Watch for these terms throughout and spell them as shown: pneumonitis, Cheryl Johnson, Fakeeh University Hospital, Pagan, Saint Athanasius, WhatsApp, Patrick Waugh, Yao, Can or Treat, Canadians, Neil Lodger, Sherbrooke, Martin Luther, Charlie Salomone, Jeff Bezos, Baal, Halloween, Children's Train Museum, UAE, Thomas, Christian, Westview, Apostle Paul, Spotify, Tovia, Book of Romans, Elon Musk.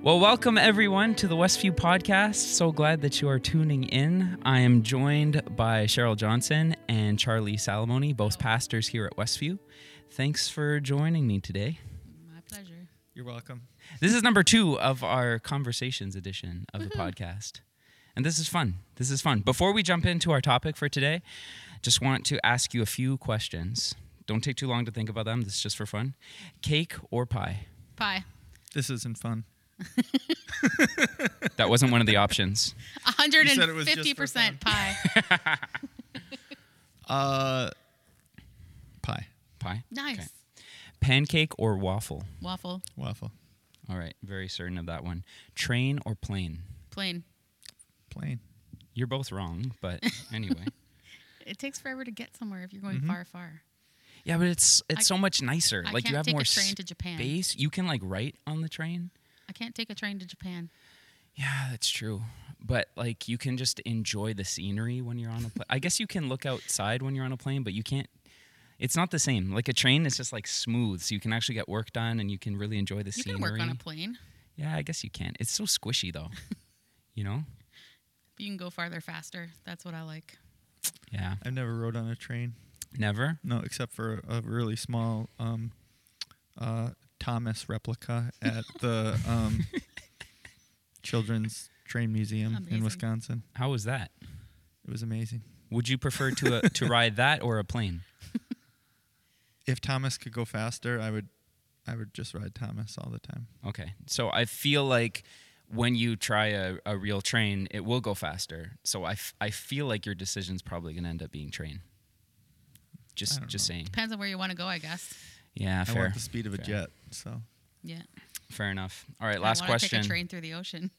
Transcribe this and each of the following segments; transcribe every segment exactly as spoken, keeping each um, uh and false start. Well, welcome everyone to the Westview podcast. So glad that you are tuning in. I am joined by Cheryl Johnson and Charlie Salomone, both pastors here at Westview. Thanks for joining me today. My pleasure. You're welcome. This is number two of our Conversations edition of the podcast. And this is fun. This is fun. Before we jump into our topic for today, just want to ask you a few questions. Don't take too long to think about them. This is just for fun. Cake or pie? Pie. This isn't fun. That wasn't one of the options. one hundred fifty percent pie. uh, pie. Pie? Nice. Okay. Pancake or waffle? Waffle. Waffle. All right. Very certain of that one. Train or plane? Plane. Plane. You're both wrong, but anyway. It takes forever to get somewhere if you're going mm-hmm. far, far. Yeah, but it's it's I so much nicer. I like can't you have take more a train to Japan. Space. You can like write on the train. I can't take a train to Japan. Yeah, that's true. But, like, you can just enjoy the scenery when you're on a plane. I guess you can look outside when you're on a plane, but you can't. It's not the same. Like, a train is just, like, smooth, so you can actually get work done, and you can really enjoy the you scenery. You can work on a plane. Yeah, I guess you can. It's so squishy, though. You know? You can go farther faster. That's what I like. Yeah. I've never rode on a train. Never? No, except for a really small um, uh Thomas replica at the um, Children's Train Museum amazing. in Wisconsin. How was that? It was amazing. Would you prefer to uh, to ride that or a plane? If Thomas could go faster, I would. I would just ride Thomas all the time. Okay, so I feel like when you try a, a real train, it will go faster. So I, f- I feel like your decision's probably going to end up being train. Just just know. saying. Depends on where you want to go, I guess. Yeah, fair. I want the speed of a fair. jet, so. Yeah. Fair enough. All right, last I want question. I to take a train through the ocean.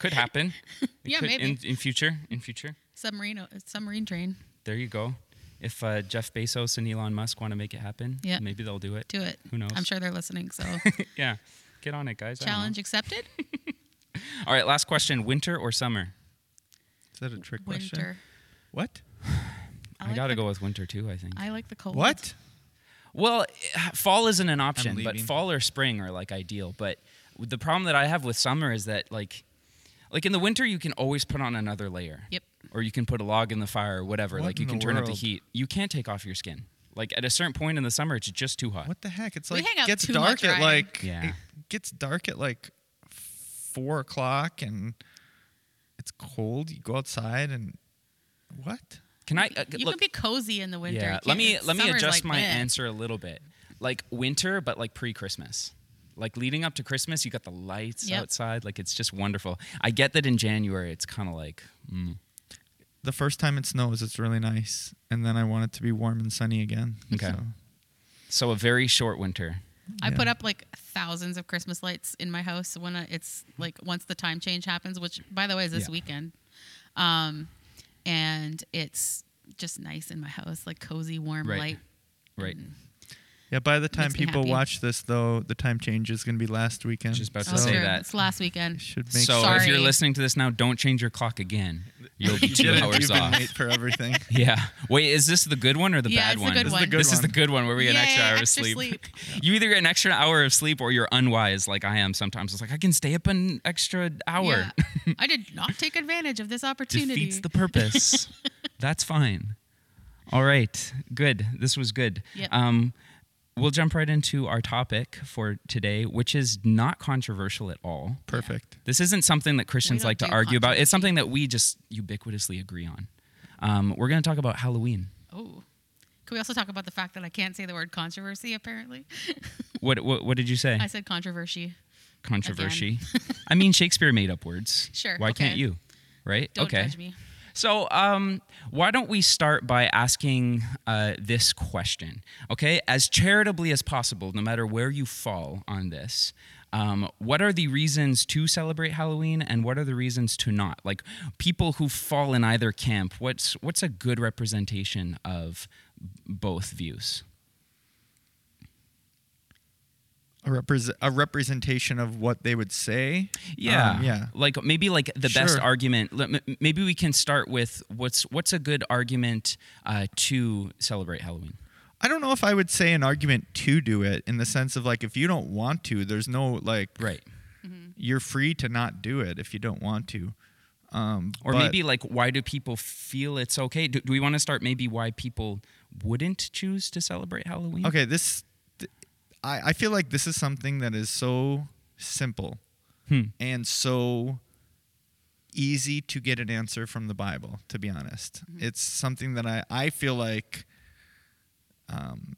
Could happen. It yeah, could maybe. In, in future, in future. Submarine, submarine train. There you go. If uh, Jeff Bezos and Elon Musk want to make it happen, yeah. maybe they'll do it. Do it. Who knows? I'm sure they're listening, so. Yeah. Get on it, guys. Challenge accepted. All right, last question. Winter or summer? Is that a trick winter. question? Winter. What? I, I like got to go with winter, too, I think. I like the cold. What? Well, fall isn't an option, but fall or spring are, like, ideal. But the problem that I have with summer is that, like, like in the winter, you can always put on another layer. Yep. Or you can put a log in the fire or whatever. What like, you can turn world? up the heat. You can't take off your skin. Like, at a certain point in the summer, it's just too hot. What the heck? It's, like, it gets dark at, like, yeah. it gets dark at, like, four o'clock, and it's cold. You go outside, and what? Can I, uh, you look, can be cozy in the winter. Yeah, let me let me adjust like my it. answer a little bit. Like winter, but like pre-Christmas. Like leading up to Christmas, you got the lights yep. outside. Like it's just wonderful. I get that in January, it's kind of like... Mm. The first time it snows, it's really nice. And then I want it to be warm and sunny again. Okay. So, so a very short winter. I yeah. put up like thousands of Christmas lights in my house when I, it's like once the time change happens, which by the way is this yeah. weekend. Um And it's just nice in my house, like cozy, warm right. light. Right. Yeah, by the time people watch this, though, the time change is going to be last weekend. Just about so to say that. It's last weekend. Should make so sorry. if you're listening to this now, don't change your clock again. You'll be two hours You've off. You've been late for everything. Yeah. Wait, is this the good one or the yeah, bad one? Yeah, it's the good this one. Is the good this one. is the good one where we get Yay, an extra hour extra of sleep. sleep. You either get an extra hour of sleep or you're unwise like I am sometimes. It's like, I can stay up an extra hour. Yeah. I did not take advantage of this opportunity. Defeats the purpose. That's fine. All right. Good. This was good. Yep. Um, We'll jump right into our topic for today, which is not controversial at all. Perfect. Yeah. This isn't something that Christians like to argue about. It's something that we just ubiquitously agree on. Um, we're going to talk about Halloween. Oh. Can we also talk about the fact that I can't say the word controversy, apparently? What, what What did you say? I said controversy. Controversy. I mean, Shakespeare made up words. Sure. Why okay. can't you? Right? Don't okay. judge me. So um, why don't we start by asking uh, this question, okay? As charitably as possible, no matter where you fall on this, um, what are the reasons to celebrate Halloween and what are the reasons to not? Like people who fall in either camp, what's what's a good representation of both views? A, repre- a representation of what they would say? Yeah. Um, yeah. Like maybe like the sure. best argument. Maybe we can start with what's what's a good argument uh, to celebrate Halloween? I don't know if I would say an argument to do it in the sense of like if you don't want to, there's no like... Right. you're free to not do it if you don't want to. Um, or but, maybe like, why do people feel it's okay? Do, do we want to start maybe why people wouldn't choose to celebrate Halloween? Okay, this, th- I, I feel like this is something that is so simple hmm. and so easy to get an answer from the Bible, to be honest. Mm-hmm. It's something that I, I feel like um,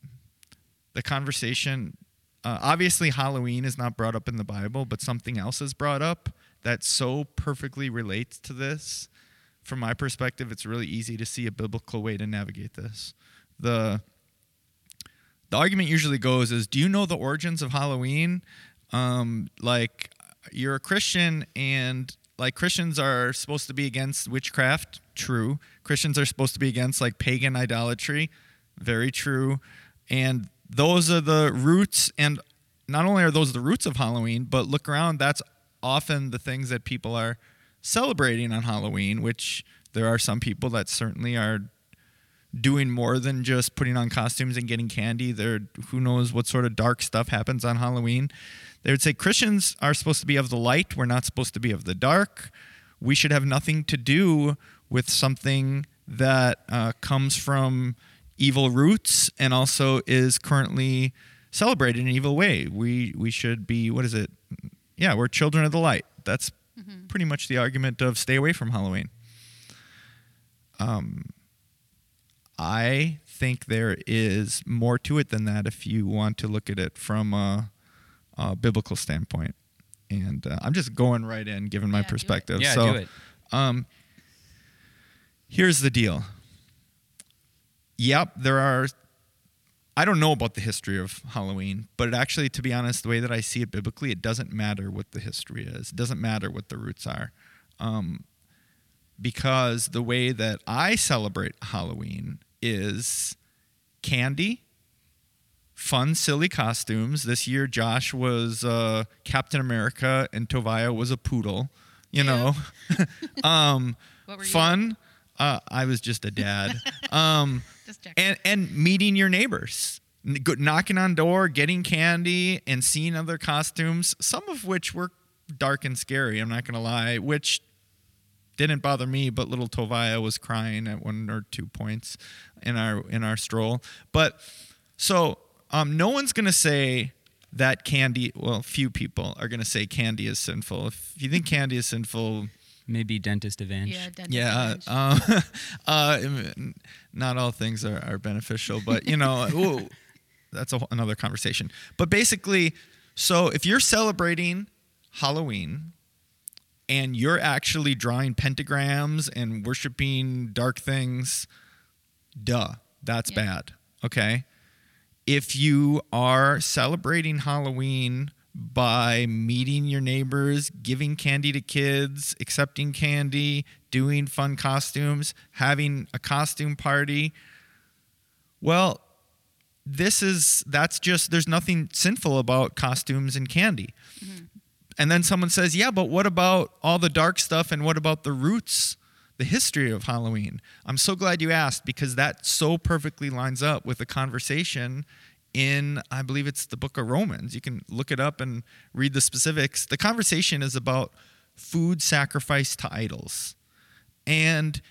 the conversation, uh, obviously Halloween is not brought up in the Bible, but something else is brought up that so perfectly relates to this. From my perspective, it's really easy to see a biblical way to navigate this. The the argument usually goes is, do you know the origins of Halloween? Um, like, you're a Christian, and like Christians are supposed to be against witchcraft. True. Christians are supposed to be against like pagan idolatry. Very true. And those are the roots. And not only are those the roots of Halloween, but look around, that's often the things that people are celebrating on Halloween, which there are some people that certainly are doing more than just putting on costumes and getting candy. There, who knows what sort of dark stuff happens on Halloween. They would say Christians are supposed to be of the light. We're not supposed to be of the dark. We should have nothing to do with something that uh, comes from evil roots and also is currently celebrated in an evil way. We we should be, what is it? Yeah, we're children of the light. That's mm-hmm. pretty much the argument of stay away from Halloween. Um, I think there is more to it than that if you want to look at it from a, a biblical standpoint. And uh, I'm just going right in, giving my yeah, perspective. Do it. Yeah, so, do it. Um, here's the deal. Yep, there are... I don't know about the history of Halloween, but it actually, to be honest, the way that I see it biblically, it doesn't matter what the history is. It doesn't matter what the roots are. Um, because the way that I celebrate Halloween is candy, fun, silly costumes. This year, Josh was uh, Captain America and Tovia was a poodle, you yeah. know. um, what were you? Fun. Uh, I was just a dad. Um And and meeting your neighbors, knocking on door, getting candy, and seeing other costumes, some of which were dark and scary, I'm not going to lie, which didn't bother me, but little Tovia was crying at one or two points in our in our stroll. But so um, no one's going to say that candy, well, few people are going to say candy is sinful. If you think candy is sinful... Maybe dentist advantage. Yeah, dentist yeah, uh, uh, not all things are, are beneficial, but, you know, ooh, that's a, another conversation. But basically, so if you're celebrating Halloween and you're actually drawing pentagrams and worshiping dark things, duh, that's yeah. bad, okay? If you are celebrating Halloween by meeting your neighbors, giving candy to kids, accepting candy, doing fun costumes, having a costume party. Well, this is, that's just, there's nothing sinful about costumes and candy. Mm-hmm. And then someone says, yeah, but what about all the dark stuff and what about the roots, the history of Halloween? I'm so glad you asked because that so perfectly lines up with the conversation in, I believe it's the Book of Romans. You can look it up and read the specifics. The conversation is about food sacrificed to idols. And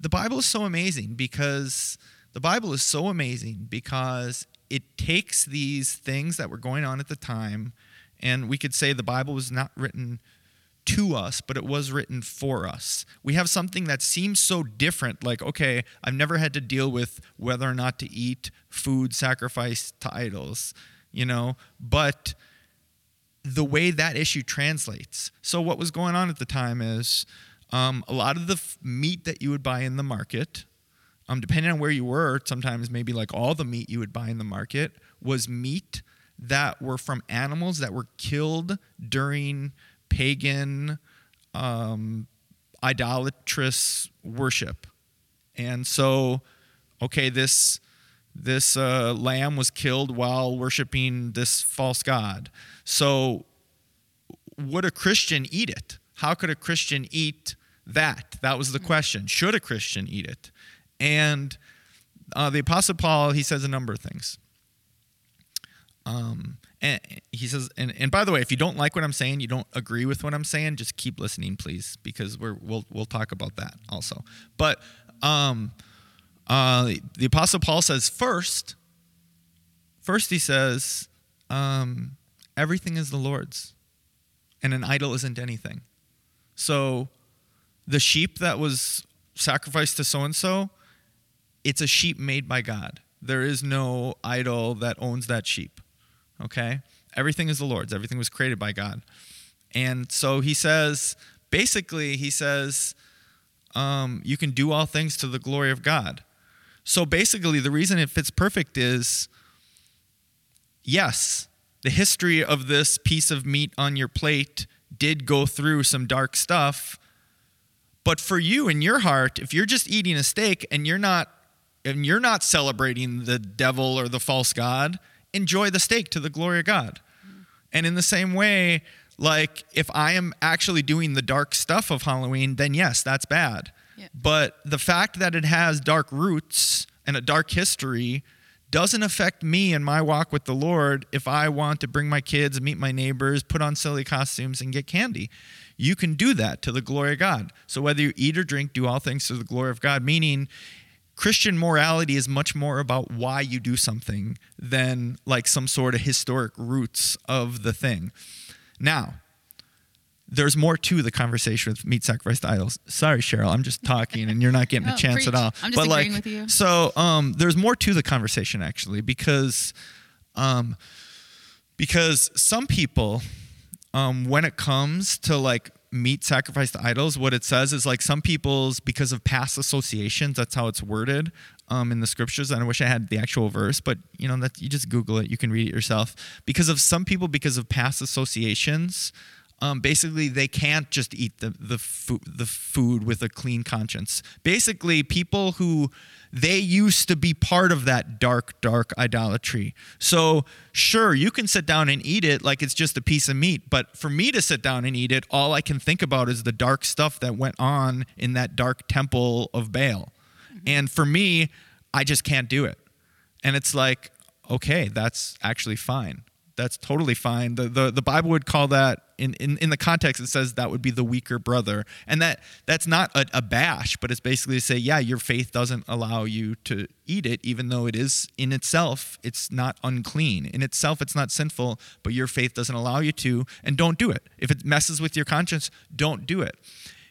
the Bible is so amazing because the Bible is so amazing because it takes these things that were going on at the time, and we could say the Bible was not written to us, but it was written for us. We have something that seems so different, like, okay, I've never had to deal with whether or not to eat food sacrificed to idols, you know, but the way that issue translates. So what was going on at the time is um, a lot of the f- meat that you would buy in the market, um, depending on where you were, sometimes maybe like all the meat you would buy in the market was meat that were from animals that were killed during pagan, um, idolatrous worship. And so, okay, this this uh, lamb was killed while worshiping this false god. So would a Christian eat it? How could a Christian eat that? That was the question. Should a Christian eat it? And uh, the Apostle Paul, he says a number of things. Um, And he says, and, and by the way, if you don't like what I'm saying, you don't agree with what I'm saying, just keep listening, please, because we're, we'll we'll talk about that also. But um, uh, the Apostle Paul says first, first he says, um, everything is the Lord's, and an idol isn't anything. So the sheep that was sacrificed to so-and-so, it's a sheep made by God. There is no idol that owns that sheep. Okay? Everything is the Lord's. Everything was created by God. And so he says, basically, he says, um, you can do all things to the glory of God. So basically, the reason it fits perfect is, yes, the history of this piece of meat on your plate did go through some dark stuff. But for you in your heart, if you're just eating a steak and you're not and you're not celebrating the devil or the false god, enjoy the steak to the glory of God. Mm-hmm. And in the same way, like if I am actually doing the dark stuff of Halloween, then yes, that's bad. Yeah. But the fact that it has dark roots and a dark history doesn't affect me and my walk with the Lord if I want to bring my kids, meet my neighbors, put on silly costumes, and get candy. You can do that to the glory of God. So whether you eat or drink, do all things to the glory of God, meaning Christian morality is much more about why you do something than like some sort of historic roots of the thing. Now, there's more to the conversation with meat sacrificed to idols. Sorry, Cheryl, I'm just talking and you're not getting no, a chance preach. at all. I'm just but agreeing like, with you. So um, there's more to the conversation actually because, um, because some people, um, when it comes to like meat sacrificed to idols, what it says is like some people's, because of past associations, that's how it's worded um, in the scriptures. And I wish I had the actual verse, but you know, that you just Google it, you can read it yourself. Because of some people, because of past associations, um, basically they can't just eat the the food the food with a clean conscience. Basically, people who they used to be part of that dark, dark idolatry. So sure, you can sit down and eat it like it's just a piece of meat. But for me to sit down and eat it, all I can think about is the dark stuff that went on in that dark temple of Baal. Mm-hmm. And for me, I just can't do it. And it's like, okay, that's actually fine. That's totally fine. The, the the Bible would call that, in, in, in the context, it says that would be the weaker brother. And that that's not a, a bash, but it's basically to say, yeah, your faith doesn't allow you to eat it, even though it is in itself, it's not unclean. In itself, it's not sinful, but your faith doesn't allow you to, and don't do it. If it messes with your conscience, don't do it.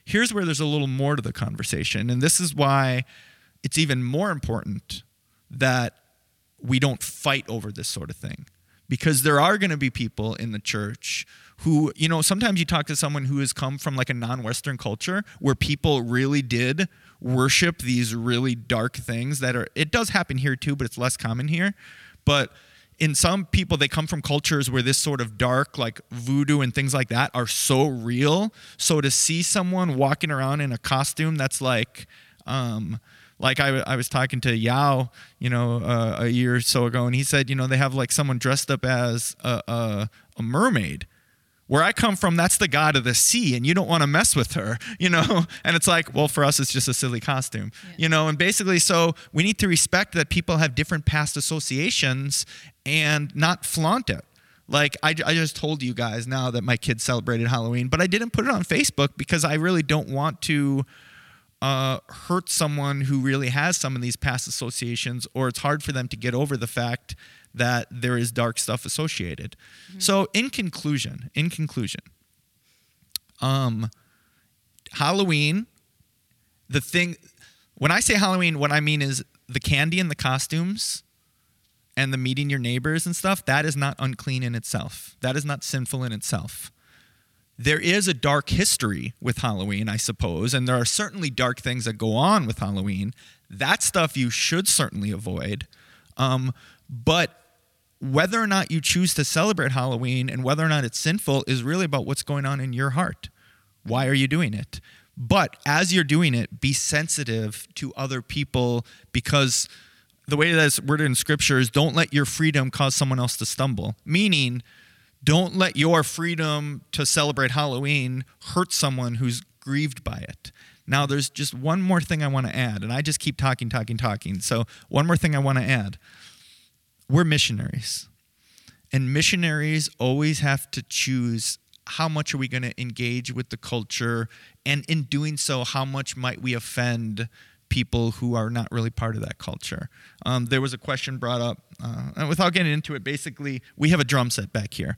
Here's where there's a little more to the conversation, and this is why it's even more important that we don't fight over this sort of thing. Because there are going to be people in the church who, you know, sometimes you talk to someone who has come from like a non-Western culture where people really did worship these really dark things that are, it does happen here too, but it's less common here. But in some people, they come from cultures where this sort of dark, like voodoo and things like that are so real. So to see someone walking around in a costume that's like, um, Like I, I was talking to Yao, you know, uh, a year or so ago, and he said, you know, they have like someone dressed up as a, a, a mermaid. Where I come from, that's the god of the sea, and you don't want to mess with her, you know? And it's like, well, for us, it's just a silly costume, yeah. you know? And basically, so we need to respect that people have different past associations and not flaunt it. Like, I, I just told you guys now that my kids celebrated Halloween, but I didn't put it on Facebook because I really don't want to Uh, hurt someone who really has some of these past associations, or it's hard for them to get over the fact that there is dark stuff associated. Mm-hmm. So in conclusion, in conclusion, um, Halloween, the thing, when I say Halloween, what I mean is the candy and the costumes and the meeting your neighbors and stuff, that is not unclean in itself. That is not sinful in itself. There is a dark history with Halloween, I suppose, and there are certainly dark things that go on with Halloween. That stuff you should certainly avoid. Um, but whether or not you choose to celebrate Halloween and whether or not it's sinful is really about what's going on in your heart. Why are you doing it? But as you're doing it, be sensitive to other people, because the way that's worded in Scripture is don't let your freedom cause someone else to stumble, meaning don't let your freedom to celebrate Halloween hurt someone who's grieved by it. Now, there's just one more thing I want to add, and I just keep talking, talking, talking. So one more thing I want to add. We're missionaries. And missionaries always have to choose how much are we going to engage with the culture, and in doing so, how much might we offend people who are not really part of that culture. Um, there was a question brought up, uh, and without getting into it, basically, we have a drum set back here,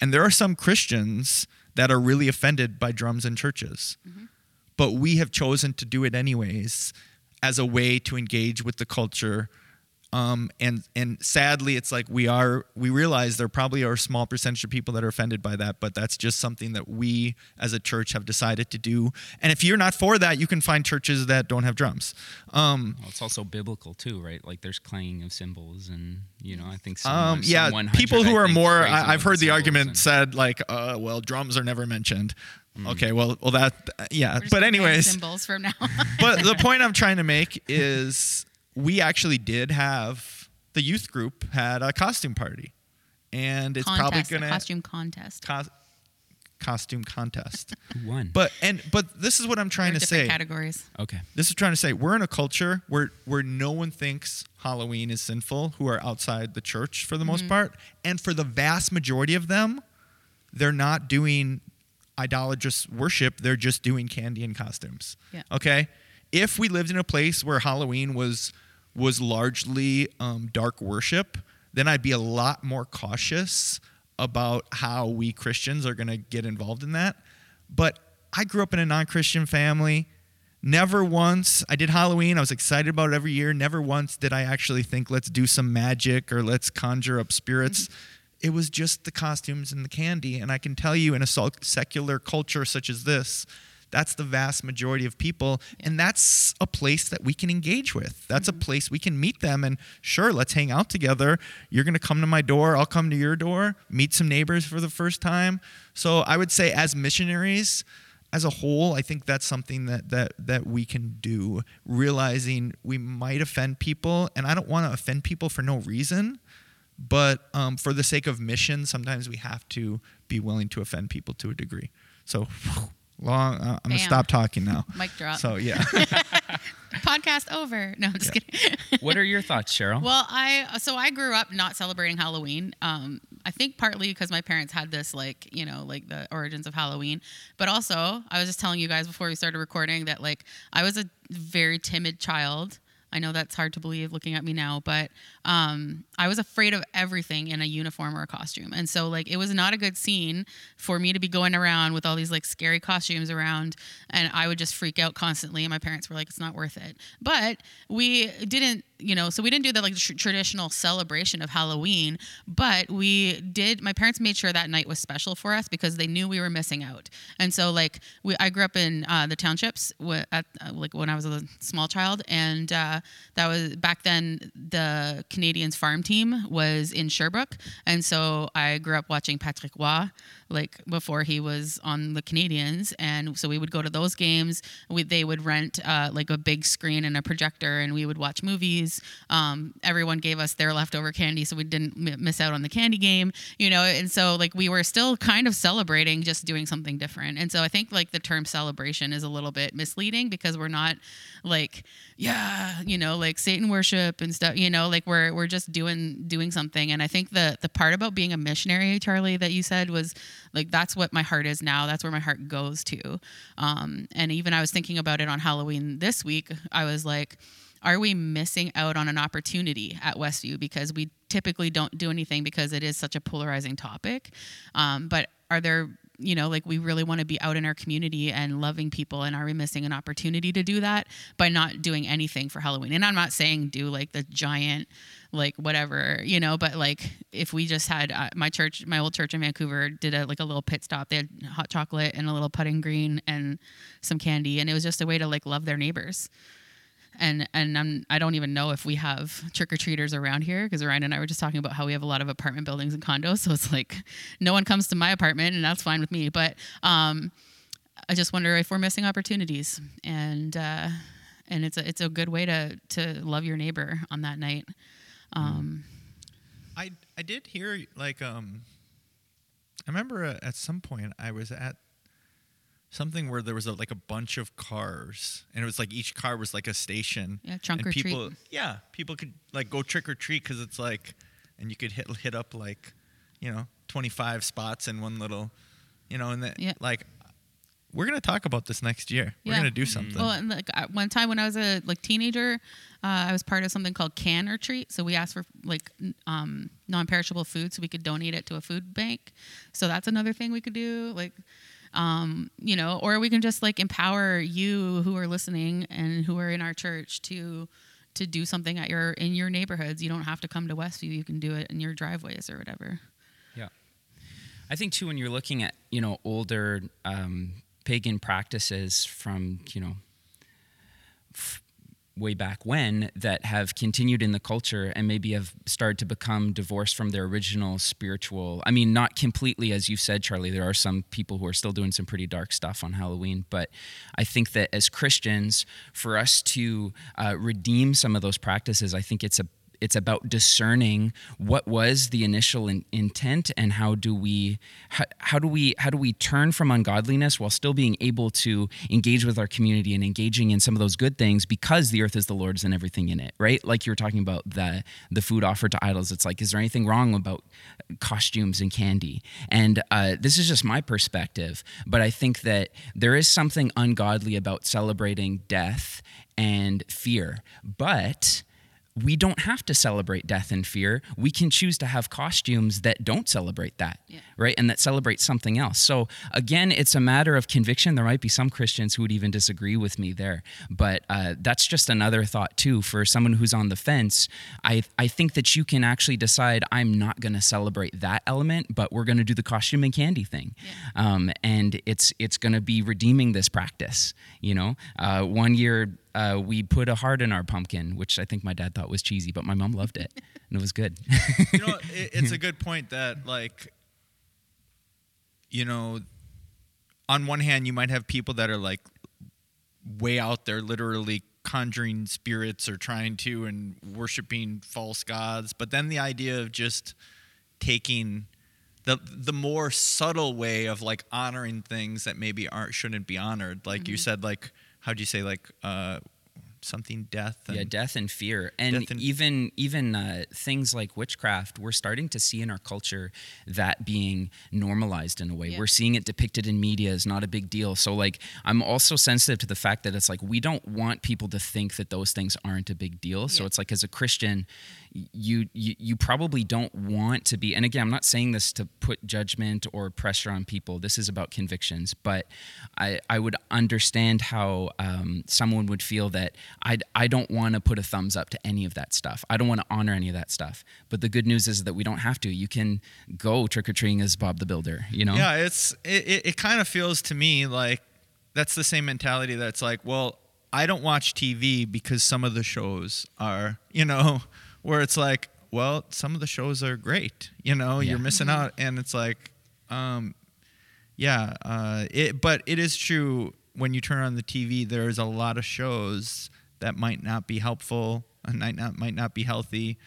and there are some Christians that are really offended by drums in churches, mm-hmm. but we have chosen to do it anyways as a way to engage with the culture. Um, and, and sadly, it's like we are, we realize there probably are a small percentage of people that are offended by that, but that's just something that we as a church have decided to do. And if you're not for that, you can find churches that don't have drums. Um, well, it's also biblical too, right? Like there's clanging of cymbals and, you know, I think some, um, yeah, some people who I are more, I, I've heard the argument and, said like, uh, well, drums are never mentioned. Mm. Okay. Well, well that, uh, yeah, but anyways, cymbals from now on. But the point I'm trying to make is, we actually did have the youth group had a costume party, and it's contest, probably going to costume contest, co- costume contest. Who won? But and but this is what I'm trying there are to different say. Categories. Okay. This is trying to say we're in a culture where where no one thinks Halloween is sinful who are outside the church for the mm-hmm. most part, and for the vast majority of them, they're not doing idolatrous worship. They're just doing candy and costumes. Yeah. Okay. If we lived in a place where Halloween was was largely um, dark worship, then I'd be a lot more cautious about how we Christians are going to get involved in that. But I grew up in a non-Christian family. Never once, I did Halloween, I was excited about it every year. Never once did I actually think, let's do some magic or let's conjure up spirits. Mm-hmm. It was just the costumes and the candy. And I can tell you in a secular culture such as this, that's the vast majority of people, and that's a place that we can engage with. That's mm-hmm. a place we can meet them, and sure, let's hang out together. You're going to come to my door. I'll come to your door, meet some neighbors for the first time. So I would say as missionaries, as a whole, I think that's something that that that we can do, realizing we might offend people, and I don't want to offend people for no reason, but um, for the sake of mission, sometimes we have to be willing to offend people to a degree. So... Long. Uh, I'm going to stop talking now. Mic drop. So, yeah. Podcast over. No, I'm just yeah. kidding. What are your thoughts, Cheryl? Well, I so I grew up not celebrating Halloween. Um, I think partly because my parents had this, like, you know, like the origins of Halloween. But also, I was just telling you guys before we started recording that, like, I was a very timid child. I know that's hard to believe looking at me now, but um, I was afraid of everything in a uniform or a costume. And so, like, it was not a good scene for me to be going around with all these, like, scary costumes around, and I would just freak out constantly, and my parents were like, it's not worth it. But we didn't, you know, so we didn't do that, like, tr- traditional celebration of Halloween, but we did, my parents made sure that night was special for us because they knew we were missing out. And so, like, we, I grew up in uh, the townships w- at, uh, like, when I was a small child, and uh, that was back then the Canadians farm team was in Sherbrooke. And so I grew up watching Patrick Waugh, like before he was on the Canadians. And so we would go to those games. We, they would rent uh, like a big screen and a projector, and we would watch movies. Um, everyone gave us their leftover candy, so we didn't m- miss out on the candy game, you know? And so, like, we were still kind of celebrating, just doing something different. And so I think, like, the term celebration is a little bit misleading because we're not like, yeah, you know, like Satan worship and stuff, you know, like we're, we're just doing, doing something. And I think the, the part about being a missionary, Charlie, that you said was like, that's what my heart is now. That's where my heart goes to. Um, and even I was thinking about it on Halloween this week. I was like, are we missing out on an opportunity at Westview? Because we typically don't do anything because it is such a polarizing topic. Um, but are there, you know, like, we really want to be out in our community and loving people. And are we missing an opportunity to do that by not doing anything for Halloween? And I'm not saying do like the giant, like whatever, you know, but like if we just had uh, my church, my old church in Vancouver did a, like a little pit stop. They had hot chocolate and a little putting green and some candy. And it was just a way to like love their neighbors. And and I'm, I don't even know if we have trick-or-treaters around here because Ryan and I were just talking about how we have a lot of apartment buildings and condos. So it's like no one comes to my apartment, and that's fine with me. But um, I just wonder if we're missing opportunities. And uh, and it's a, it's a good way to, to love your neighbor on that night. Um, I, I did hear, like, um, I remember uh, at some point I was at something where there was a, like a bunch of cars, and it was like each car was like a station. Yeah, trunk and or people, treat. Yeah, people could like go trick or treat because it's like, and you could hit hit up like you know, twenty-five spots in one little, you know, and that, yeah. like, we're going to talk about this next year. Yeah. We're going to do something. Well, and like one time when I was a like teenager, uh, I was part of something called Can or Treat. So we asked for like um, non-perishable food so we could donate it to a food bank. So that's another thing we could do. Like, um, you know, or we can just like empower you who are listening and who are in our church to, to do something at your, in your neighborhoods. You don't have to come to Westview. You can do it in your driveways or whatever. Yeah. I think too, when you're looking at, you know, older, um, pagan practices from, you know, f- way back when that have continued in the culture and maybe have started to become divorced from their original spiritual, I mean, not completely, as you've said, Charlie, there are some people who are still doing some pretty dark stuff on Halloween, but I think that as Christians, for us to uh, redeem some of those practices, I think it's a It's about discerning what was the initial in, intent and how do we how, how do we how do we turn from ungodliness while still being able to engage with our community and engaging in some of those good things, because the earth is the Lord's and everything in it, right? Like you were talking about the the food offered to idols. It's like, is there anything wrong about costumes and candy? And uh, this is just my perspective, but I think that there is something ungodly about celebrating death and fear, but we don't have to celebrate death and fear. We can choose to have costumes that don't celebrate that, yeah. right? And that celebrate something else. So again, it's a matter of conviction. There might be some Christians who would even disagree with me there, but uh, that's just another thought too. For someone who's on the fence, I I think that you can actually decide, I'm not going to celebrate that element, but we're going to do the costume and candy thing. Yeah. Um, and it's it's going to be redeeming this practice. You know, uh, one year, Uh, we put a heart in our pumpkin, which I think my dad thought was cheesy, but my mom loved it, and it was good. You know, it, it's a good point that, like, you know, on one hand, you might have people that are, like, way out there literally conjuring spirits or trying to and worshiping false gods, but then the idea of just taking the the more subtle way of, like, honoring things that maybe aren't shouldn't be honored. Like mm-hmm. you said, like, how'd you say, like, uh, something death? And yeah, death and fear. And, and even even uh, things like witchcraft, we're starting to see in our culture that being normalized in a way. Yeah. We're seeing it depicted in media as not a big deal. So, like, I'm also sensitive to the fact that it's like, we don't want people to think that those things aren't a big deal. Yeah. So it's like, as a Christian, you, you you probably don't want to be, and again, I'm not saying this to put judgment or pressure on people. This is about convictions, but I, I would understand how um, someone would feel that I, I don't want to put a thumbs up to any of that stuff. I don't want to honor any of that stuff. But the good news is that we don't have to. You can go trick-or-treating as Bob the Builder, you know? Yeah, it's it, it kind of feels to me like that's the same mentality that's like, well, I don't watch T V because some of the shows are, you know, where it's like, well, some of the shows are great, you know, yeah. you're missing out. And it's like, um, yeah, uh, it, but it is true. When you turn on the T V, there's a lot of shows that might not be helpful and might not, might not be healthy,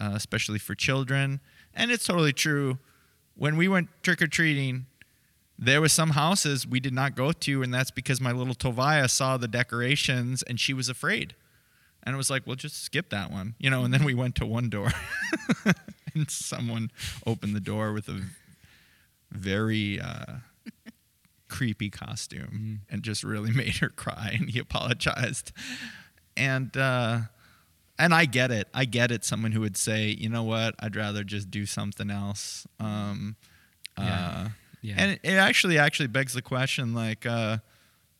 uh, especially for children. And it's totally true. When we went trick-or-treating, there were some houses we did not go to, and that's because my little Tovia saw the decorations and she was afraid. And it was like, well, just skip that one. You know, and then we went to one door and someone opened the door with a very... Uh, creepy costume and just really made her cry, and he apologized. And uh and I get it. I get it. Someone who would say, you know what, I'd rather just do something else. Um yeah. Uh yeah. And it, it actually actually begs the question, like, uh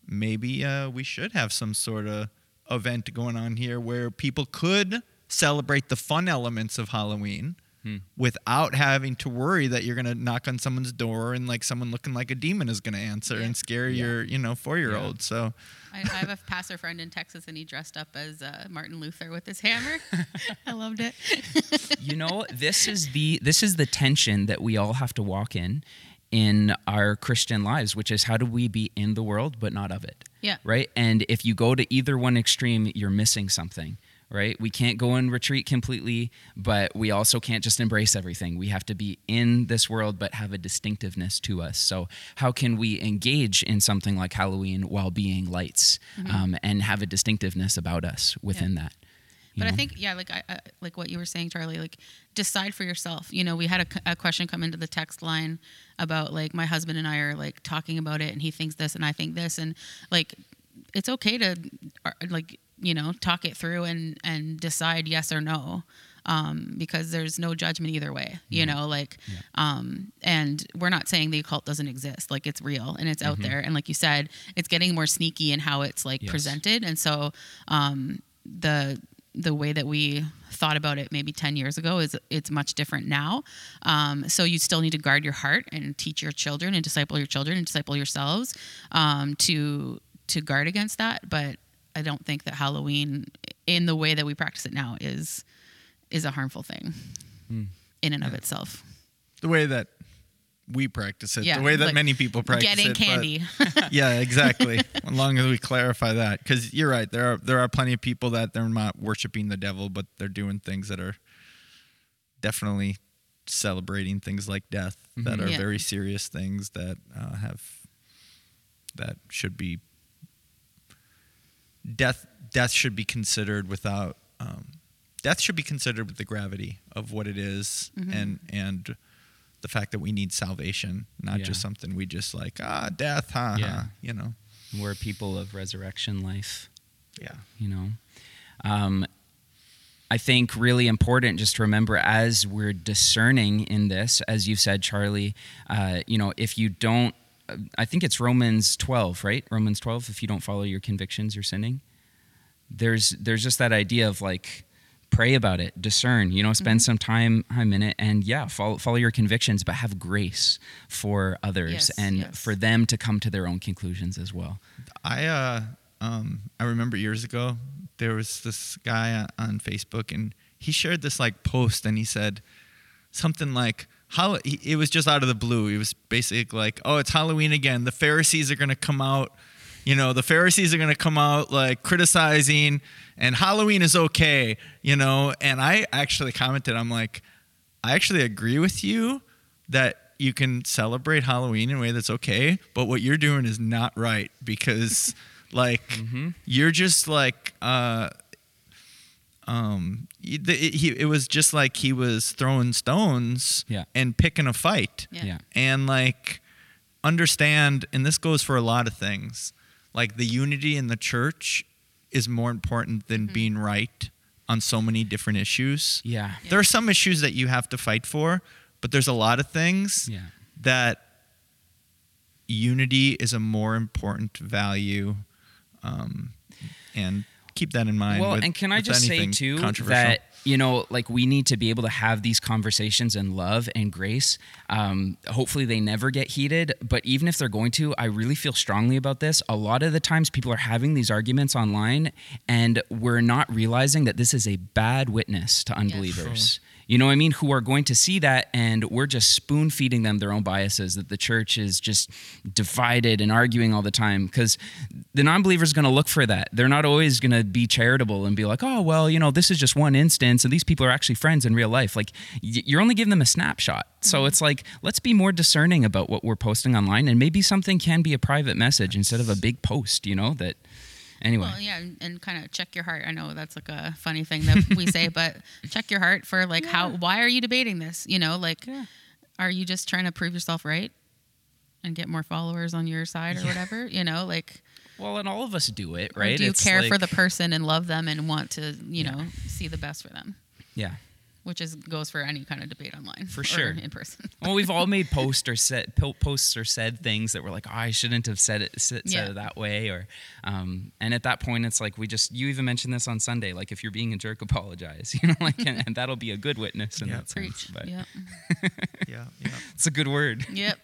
maybe uh we should have some sort of event going on here where people could celebrate the fun elements of Halloween. Hmm. Without having to worry that you're going to knock on someone's door and, like, someone looking like a demon is going to answer yeah. and scare yeah. your, you know, four-year-old. Yeah. So I, I have a pastor friend in Texas, and he dressed up as uh, Martin Luther with his hammer. I loved it. You know, this is the this is the tension that we all have to walk in in our Christian lives, which is how do we be in the world but not of it? Yeah. Right? And if you go to either one extreme, you're missing something. Right? We can't go and retreat completely, but we also can't just embrace everything. We have to be in this world, but have a distinctiveness to us. So how can we engage in something like Halloween while being lights, mm-hmm. um, and have a distinctiveness about us within yeah. that? But know? I think, yeah, like I, I, like what you were saying, Charlie, like decide for yourself. You know, we had a, a question come into the text line about like my husband and I are like talking about it and he thinks this and I think this. And like, it's okay to like, you know, talk it through and, and decide yes or no. Um, because there's no judgment either way, you yeah. know, like, yeah. um, and we're not saying the occult doesn't exist. Like it's real and it's mm-hmm. out there. And like you said, it's getting more sneaky in how it's like yes. presented. And so, um, the, the way that we thought about it maybe ten years ago is it's much different now. Um, so you still need to guard your heart and teach your children and disciple your children and disciple yourselves, um, to, to guard against that. But I don't think that Halloween in the way that we practice it now is, is a harmful thing mm. in and yeah. of itself. The way that we practice it, yeah, the way that like many people practice getting it. Getting candy. Yeah, exactly. As long as we clarify that. Because you're right, there are there are plenty of people that they're not worshiping the devil, but they're doing things that are definitely celebrating things like death, mm-hmm. that are yeah. very serious things that uh, have, that should be, death death should be considered without, um, death should be considered with the gravity of what it is mm-hmm. and and the fact that we need salvation, not yeah. just something we just like, ah, death, ha, yeah. ha, you know. We're people of resurrection life. Yeah. You know. Um, I think really important just to remember as we're discerning in this, as you said, Charlie, uh, you know, if you don't, I think it's Romans twelve, right? Romans twelve, if you don't follow your convictions, you're sinning. There's There's just that idea of like, pray about it, discern, you know, spend mm-hmm. some time time in it, and yeah, follow, follow your convictions, but have grace for others yes, and yes. for them to come to their own conclusions as well. I uh, um, I remember years ago, there was this guy on Facebook, and he shared this like post, and he said something like, how it was just out of the blue. It was basically like, oh, it's Halloween again. The Pharisees are going to come out. You know, the Pharisees are going to come out like criticizing and Halloween is okay, you know, and I actually commented, I'm like, I actually agree with you that you can celebrate Halloween in a way that's okay. But what you're doing is not right because like mm-hmm. you're just like, uh, um, it, it, it was just like he was throwing stones yeah. and picking a fight yeah. Yeah. and like understand. And this goes for a lot of things. Like the unity in the church is more important than mm-hmm. being right on so many different issues. Yeah. yeah. There are some issues that you have to fight for, but there's a lot of things yeah. that unity is a more important value. Um, and keep that in mind. Well, with, and can I just say too that, you know, like we need to be able to have these conversations in love and grace. Um, hopefully they never get heated, but even if they're going to, I really feel strongly about this. A lot of the times people are having these arguments online and we're not realizing that this is a bad witness to unbelievers. Yeah, sure. You know what I mean? Who are going to see that and we're just spoon feeding them their own biases, that the church is just divided and arguing all the time, because the non-believer is going to look for that. They're not always going to be charitable and be like, oh, well, you know, this is just one instance and these people are actually friends in real life. Like you're only giving them a snapshot. So it's like, let's be more discerning about what we're posting online, and maybe something can be a private message instead of a big post, you know, that... Anyway. Well, yeah, and, and kind of check your heart. I know that's like a funny thing that we say, but check your heart for like yeah. how, why are you debating this? You know, like, yeah. are you just trying to prove yourself right and get more followers on your side or yeah. whatever? You know, like. Well, and all of us do it, right? Do you it's care like... for the person and love them and want to, you yeah. know, see the best for them? Yeah. Which is goes for any kind of debate online. For sure. Or in person. Well, we've all made posts or, set, posts or said things that were like, oh, I shouldn't have said it, said yeah. it that way. Or, um, and at that point, it's like we just, you even mentioned this on Sunday, like if you're being a jerk, apologize. You know, like, and, and that'll be a good witness in yeah, that preach. Sense. But yeah. yeah, yeah. It's a good word. Yep.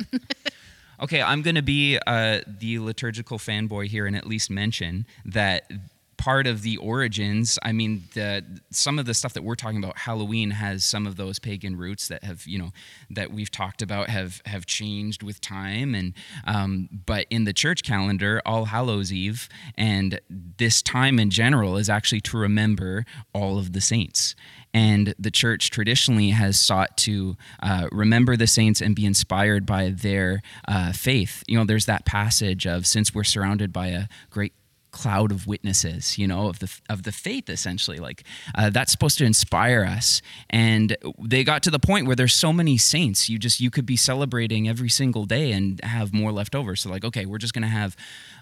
Okay, I'm going to be uh, the liturgical fanboy here and at least mention that part of the origins, I mean, the, some of the stuff that we're talking about, Halloween has some of those pagan roots that have, you know, that we've talked about have, have changed with time. And, um, but in the church calendar, All Hallows Eve and this time in general is actually to remember all of the saints. And the church traditionally has sought to uh, remember the saints and be inspired by their uh, faith. You know, there's that passage of, since we're surrounded by a great cloud of witnesses, you know, of the of the faith, essentially. Like uh, that's supposed to inspire us. And they got to the point where there's so many saints, you just you could be celebrating every single day and have more left over. So like, okay, we're just gonna have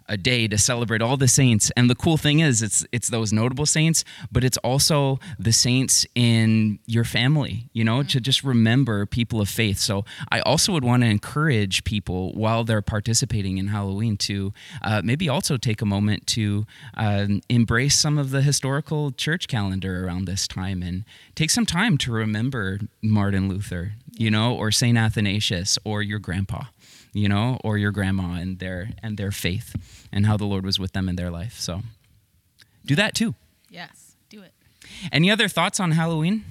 a day to celebrate all the saints. And the cool thing is it's it's those notable saints, but it's also the saints in your family, you know, mm-hmm. to just remember people of faith. So I also would want to encourage people while they're participating in Halloween to uh, maybe also take a moment to um, embrace some of the historical church calendar around this time and take some time to remember Martin Luther, you know, or Saint Athanasius or your grandpa. You know, or your grandma and their and their faith and how the Lord was with them in their life. So do that too. Yes, do it. Any other thoughts on Halloween?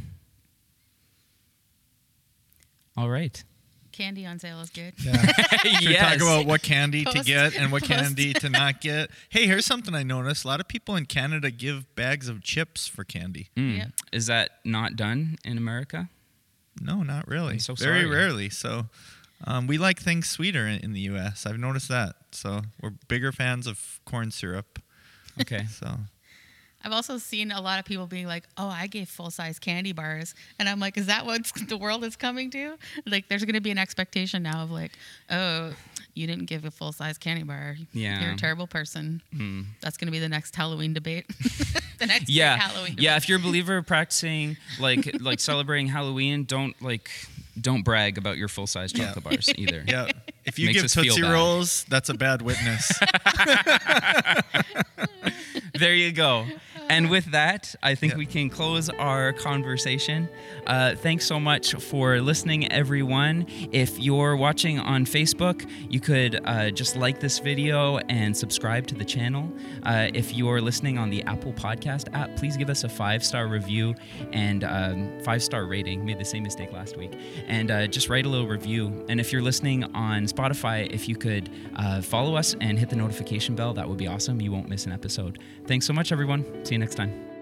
All right. Candy on sale is good. Yeah. Should yes. we talk about what candy Post. to get and what Post. candy to not get? Hey, here's something I noticed. A lot of people in Canada give bags of chips for candy. Mm. Yep. Is that not done in America? No, not really. I'm so sorry. Very rarely, so... Um, we like things sweeter in, in the U S I've noticed that. So we're bigger fans of corn syrup. Okay. So I've also seen a lot of people being like, oh, I gave full-size candy bars. And I'm like, is that what the world is coming to? Like, there's going to be an expectation now of like, oh, you didn't give a full-size candy bar. Yeah. You're a terrible person. Mm. That's going to be the next Halloween debate. the next yeah. Halloween debate. Yeah, if you're a believer practicing, like, like celebrating Halloween, don't, like... Don't brag about your full-size chocolate yeah. bars either. Yeah, if you Makes give Tootsie Rolls, that's a bad witness. There you go. And with that, I think yeah. we can close our conversation. Uh, thanks so much for listening, everyone. If you're watching on Facebook, you could uh, just like this video and subscribe to the channel. Uh, if you're listening on the Apple Podcast app, please give us a five-star review and um, five-star rating. Made the same mistake last week. And uh, just write a little review. And if you're listening on Spotify, if you could uh, follow us and hit the notification bell, that would be awesome. You won't miss an episode. Thanks so much, everyone. See you next time.